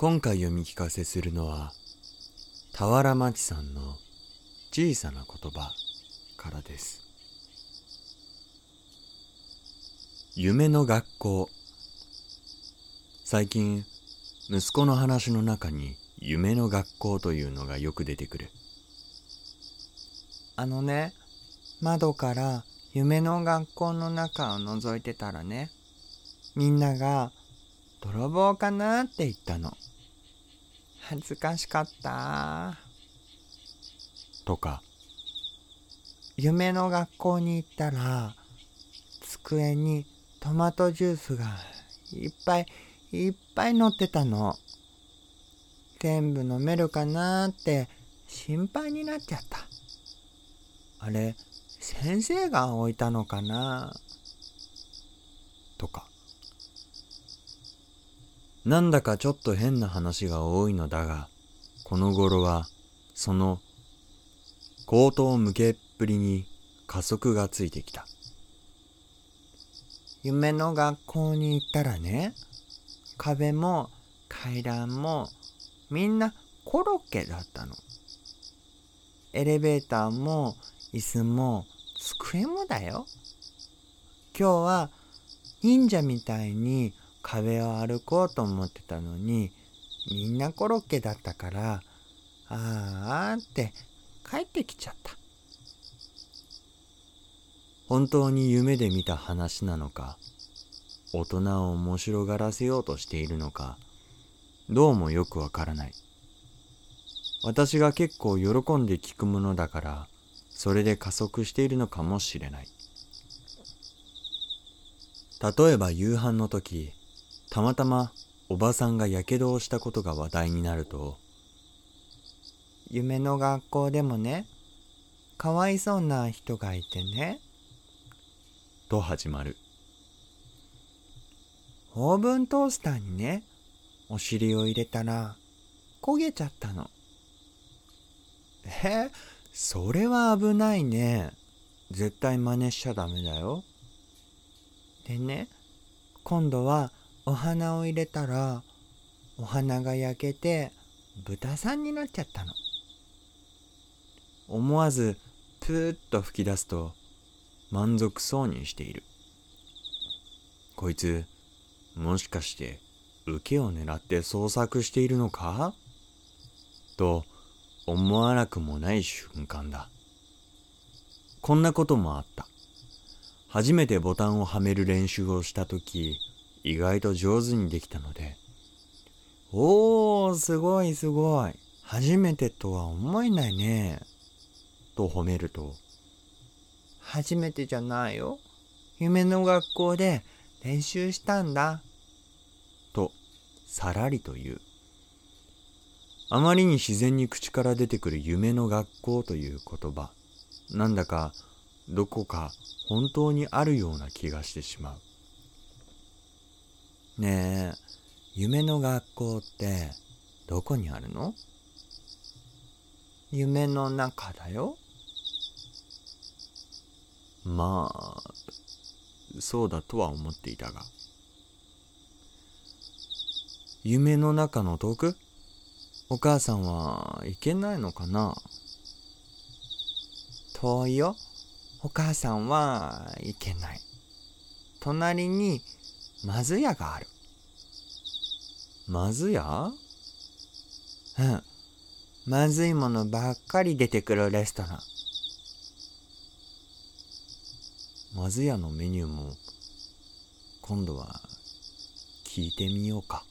今回読み聞かせするのは俵万智さんの小さな言葉からです。夢の学校。最近息子の話の中に夢の学校というのがよく出てくる。あのね、窓から夢の学校の中を覗いてたらね、みんなが泥棒かなって言ったの。恥ずかしかったとか、夢の学校に行ったら机にトマトジュースがいっぱい乗ってたの。全部飲めるかなって心配になっちゃった。あれ、先生が置いたのかなとか。なんだかちょっと変な話が多いのだが、この頃はその口頭向けっぷりに加速がついてきた。夢の学校に行ったらね、壁も階段もみんなコロッケだったの。エレベーターも椅子も机もだよ。今日は忍者みたいに壁を歩こうと思ってたのに、みんなコロッケだったから、あーって帰ってきちゃった。本当に夢で見た話なのか、大人を面白がらせようとしているのか、どうもよくわからない。私が結構喜んで聞くものだから、それで加速しているのかもしれない。例えば夕飯の時、たまたまおばさんがやけどをしたことが話題になると、夢の学校でもね、かわいそうな人がいてね、と始まる。オーブントースターにね、お尻を入れたら焦げちゃったの。それは危ないね。絶対真似しちゃダメだよ。でね、今度はお花を入れたら、お花が焼けて豚さんになっちゃったの。思わずプーッと吹き出すと、満足そうにしている。こいつ、もしかして受けを狙って捜索しているのかと思わなくもない瞬間だ。こんなこともあった。初めてボタンをはめる練習をしたとき、意外と上手にできたので、おー、すごいすごい、初めてとは思えないね、と褒めると、初めてじゃないよ、夢の学校で練習したんだ、とさらりと言う。あまりに自然に口から出てくる夢の学校という言葉、なんだかどこか本当にあるような気がしてしまう。ねえ、夢の学校ってどこにあるの？夢の中だよ。まあ、そうだとは思っていたが。夢の中の遠く？お母さんは行けないのかな？遠いよ。お母さんは行けない。隣にまず屋がある。まず屋？うん。まずいものばっかり出てくるレストラン。まず屋のメニューも今度は聞いてみようか。